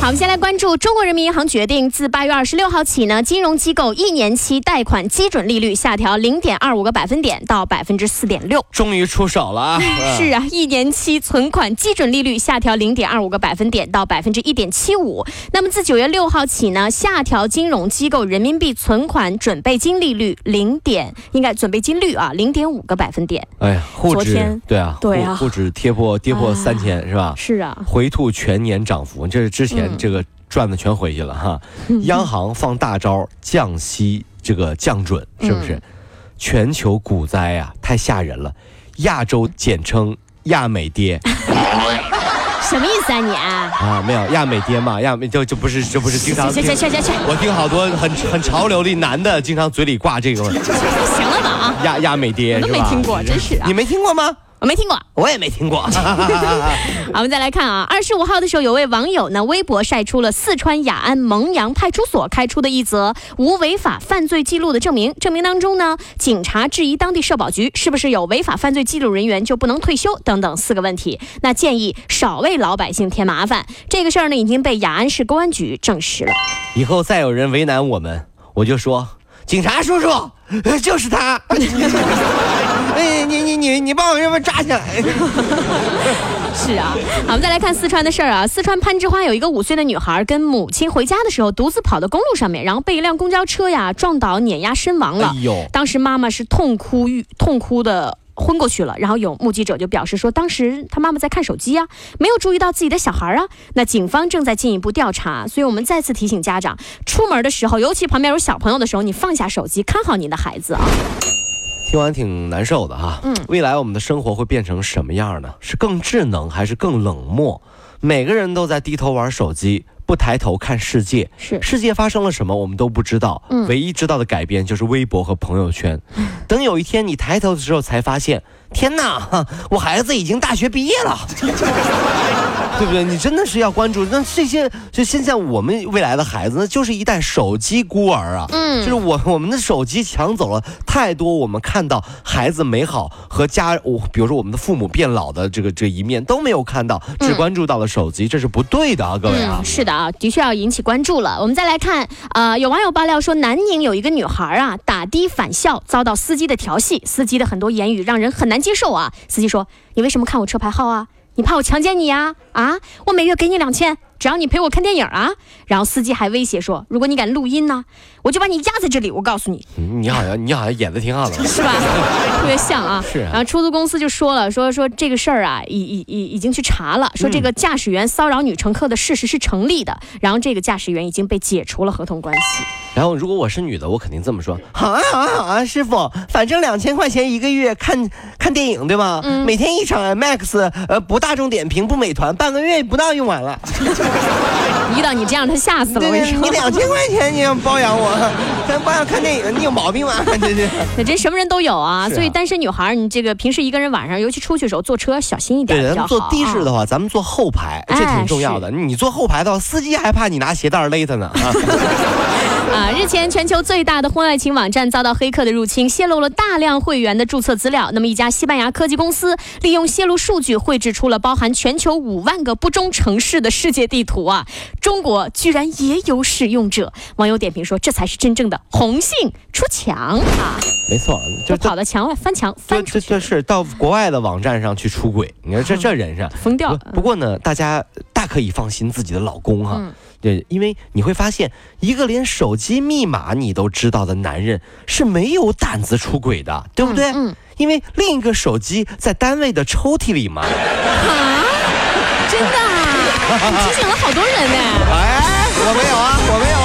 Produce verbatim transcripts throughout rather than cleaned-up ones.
好，我们先来关注中国人民银行决定，自八月二十六号起呢，金融机构一年期贷款基准利率下调零点二五个百分点到百分之四点六。终于出手了啊！是啊，一年期存款基准利率下调零点二五个百分点到百分之一点七五。那么自九月六号起呢，下调金融机构人民币存款准备金利率零点，应该准备金率啊，零点五个百分点。哎呀，昨天对啊，对啊，沪指跌破跌破三千、哎、是吧？是啊，回吐全年涨幅，这是之前、嗯。这个赚的全回去了哈，央行放大招降息，这个降准是不是？嗯、全球股灾啊，太吓人了！亚洲简称亚美跌，什么意思啊你啊？啊，没有亚美跌嘛，亚美就就不是就不是经常去去去去去，我听好多很很潮流的男的经常嘴里挂这个嘛。行了吧啊，亚亚美跌我都没听过，真是啊，你没听过吗？我没听过，我也没听过。好，我们再来看啊，二十五号的时候，有位网友呢，微博晒出了四川雅安蒙阳派出所开出的一则无违法犯罪记录的证明。证明当中呢，警察质疑当地社保局是不是有违法犯罪记录人员就不能退休等等四个问题。那建议少为老百姓添麻烦。这个事儿呢，已经被雅安市公安局证实了。以后再有人为难我们，我就说，警察叔叔，就是他。哎，你你你你把我这边抓起来！是啊，好，我们再来看四川的事儿啊。四川攀枝花有一个五岁的女孩跟母亲回家的时候，独自跑到公路上面，然后被一辆公交车呀撞倒，碾压身亡了。哎呦！当时妈妈是痛哭欲痛哭的。昏过去了，然后有目击者就表示说，当时他妈妈在看手机啊，没有注意到自己的小孩啊。那警方正在进一步调查，所以我们再次提醒家长，出门的时候，尤其旁边有小朋友的时候，你放下手机，看好你的孩子啊。听完挺难受的哈。嗯，未来我们的生活会变成什么样呢？是更智能还是更冷漠？每个人都在低头玩手机，不抬头看世界，是世界发生了什么我们都不知道、嗯、唯一知道的改变就是微博和朋友圈、嗯、等有一天你抬头的时候才发现，天哪，我孩子已经大学毕业了。对不对？你真的是要关注那这些，就现在我们未来的孩子那就是一代手机孤儿啊。嗯，就是我我们的手机抢走了太多我们看到孩子美好和家，比如说我们的父母变老的这个这一面都没有看到，只关注到了手机、嗯、这是不对的啊，各位啊、嗯、是的啊，的确要引起关注了。我们再来看，呃，有网友爆料说，南宁有一个女孩啊，打的返校遭到司机的调戏，司机的很多言语让人很难接受啊。司机说：“你为什么看我车牌号啊？你怕我强奸你啊？啊，我每月给你两千，只要你陪我看电影啊。”然后司机还威胁说：“如果你敢录音呢、啊，我就把你压在这里。我告诉你，你好像你好像演的挺好的，是吧？特别像啊。是啊。然后出租公司就说了，说说这个事儿啊，已已已已经去查了，说这个驾驶员骚扰女乘客的事实是成立的，然后这个驾驶员已经被解除了合同关系。”然后如果我是女的，我肯定这么说，好啊好啊好啊，师傅，反正两千块钱一个月看看电影对吧、嗯、每天一场 IMAX， 呃不大众点评不美团，半个月不到用完了。遇到你这样他吓死了，我跟你说，你两千块钱你要包养我，咱包养看电影，你有毛病吗？这是那真什么人都有啊。所以单身女孩，你这个平时一个人晚上，尤其出去的时候坐车小心一点。对，咱们坐的士的话、啊、咱们坐后排，这挺重要的、哎、你坐后排的话，司机还怕你拿鞋带勒他呢啊。啊！日前，全球最大的婚外情网站遭到黑客的入侵，泄露了大量会员的注册资料。那么，一家西班牙科技公司利用泄露数据，绘制出了包含全球五万个不忠城市的世界地图啊！中国居然也有使用者，网友点评说：“这才是真正的红杏出墙啊！”没错，就跑到墙外翻墙翻出去，这这是到国外的网站上去出轨。你看这这人是疯掉了。不过呢，大家大可以放心自己的老公哈、啊。嗯，对，因为你会发现，一个连手机密码你都知道的男人是没有胆子出轨的，对不对？嗯，嗯，因为另一个手机在单位的抽屉里嘛。啊，真的啊！你提醒了好多人呢。哎，我没有啊，我没有啊。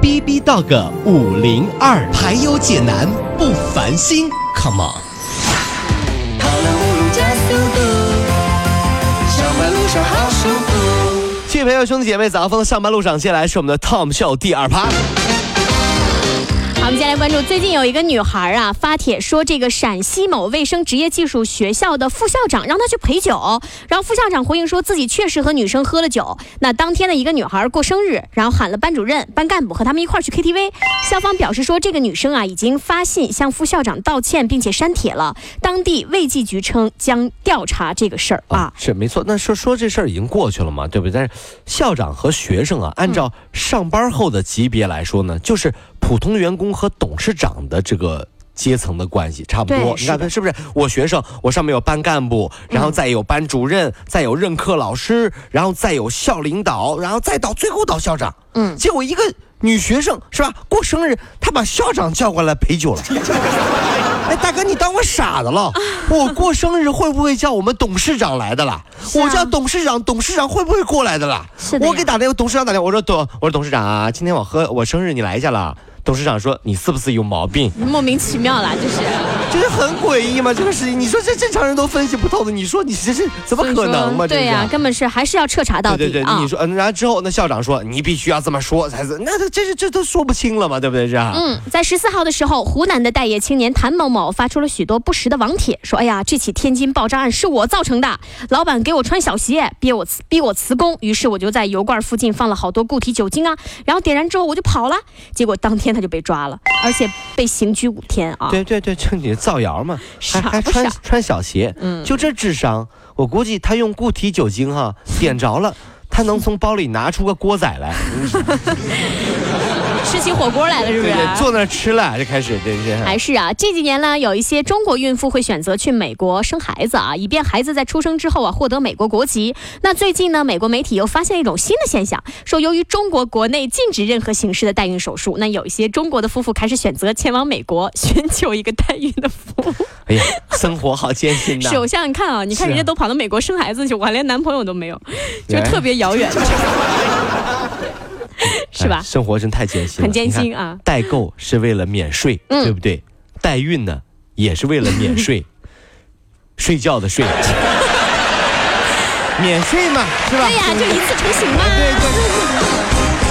B B dog 五零二，排忧解难不烦心。 Come on， 跑了五路加速度，上班路上好舒服。亲爱的朋友兄弟姐妹，早上的上班路上，接下来是我们的 Tom Show 第二趴。好，我们先来关注，最近有一个女孩啊发帖说，这个陕西某卫生职业技术学校的副校长让她去陪酒，然后副校长回应说自己确实和女生喝了酒。那当天的一个女孩过生日，然后喊了班主任、班干部和他们一块去 K T V。 校方表示说，这个女生啊已经发信向副校长道歉，并且删帖了。当地卫计局称将调查这个事儿啊。是没错，那说说这事儿已经过去了嘛，对不对？但是校长和学生啊，按照上班后的级别来说呢，嗯、就是普通员工和董事长的这个阶层的关系差不多，你看是不是？我学生，我上面有班干部，然后再有班主任，嗯、再有任课老师，然后再有校领导，然后再到最后到校长。嗯，结果一个女学生是吧，过生日，她把校长叫过来陪酒了。哎，大哥，你当我傻的了？我过生日会不会叫我们董事长来的了？我叫董事长，董事长会不会过来的了？我给打电话，董事长打电话，我说董，我说董事长啊，今天我喝我生日，你来一下了。董事长说：“你是不是有毛病？”莫名其妙啦，就是，就是很诡异嘛，这个事情，你说这正常人都分析不透的，你说你这是怎么可能嘛？对呀、啊，根本是还是要彻查到底。对对对，哦、你说，嗯，然后之后那校长说你必须要这么说才是，那这这这都说不清了嘛，对不对？是啊。嗯，在十四号的时候，湖南的待业青年谭某某发出了许多不实的网帖，说：“哎呀，这起天津爆炸案是我造成的，老板给我穿小鞋，逼我逼我辞工，于是我就在油罐附近放了好多固体酒精啊，然后点燃之后我就跑了，结果当天。”他就被抓了，而且被刑拘五天啊！对对对，这你造谣嘛，还还穿穿小鞋，嗯，就这智商，我估计他用固体酒精哈、啊、点着了，他能从包里拿出个锅仔来，吃起火锅来了，是不是？对对，坐那吃了就开始，对对。还是啊，这几年呢，有一些中国孕妇会选择去美国生孩子啊，以便孩子在出生之后啊获得美国国籍。那最近呢，美国媒体又发现一种新的现象，说由于中国国内禁止任何形式的代孕手术，那有一些中国的夫妇开始选择前往美国寻求一个代孕的服务。哎呀，生活好艰辛呐！首先你看啊，你看人家都跑到美国生孩子去，我连男朋友都没有，就特别遥远。是吧、哎？生活真太艰辛了，很艰辛啊！代购是为了免税，嗯、对不对？代孕呢，也是为了免税，睡觉的睡，免税嘛，是吧？对呀、啊，就一次成型嘛。对对对。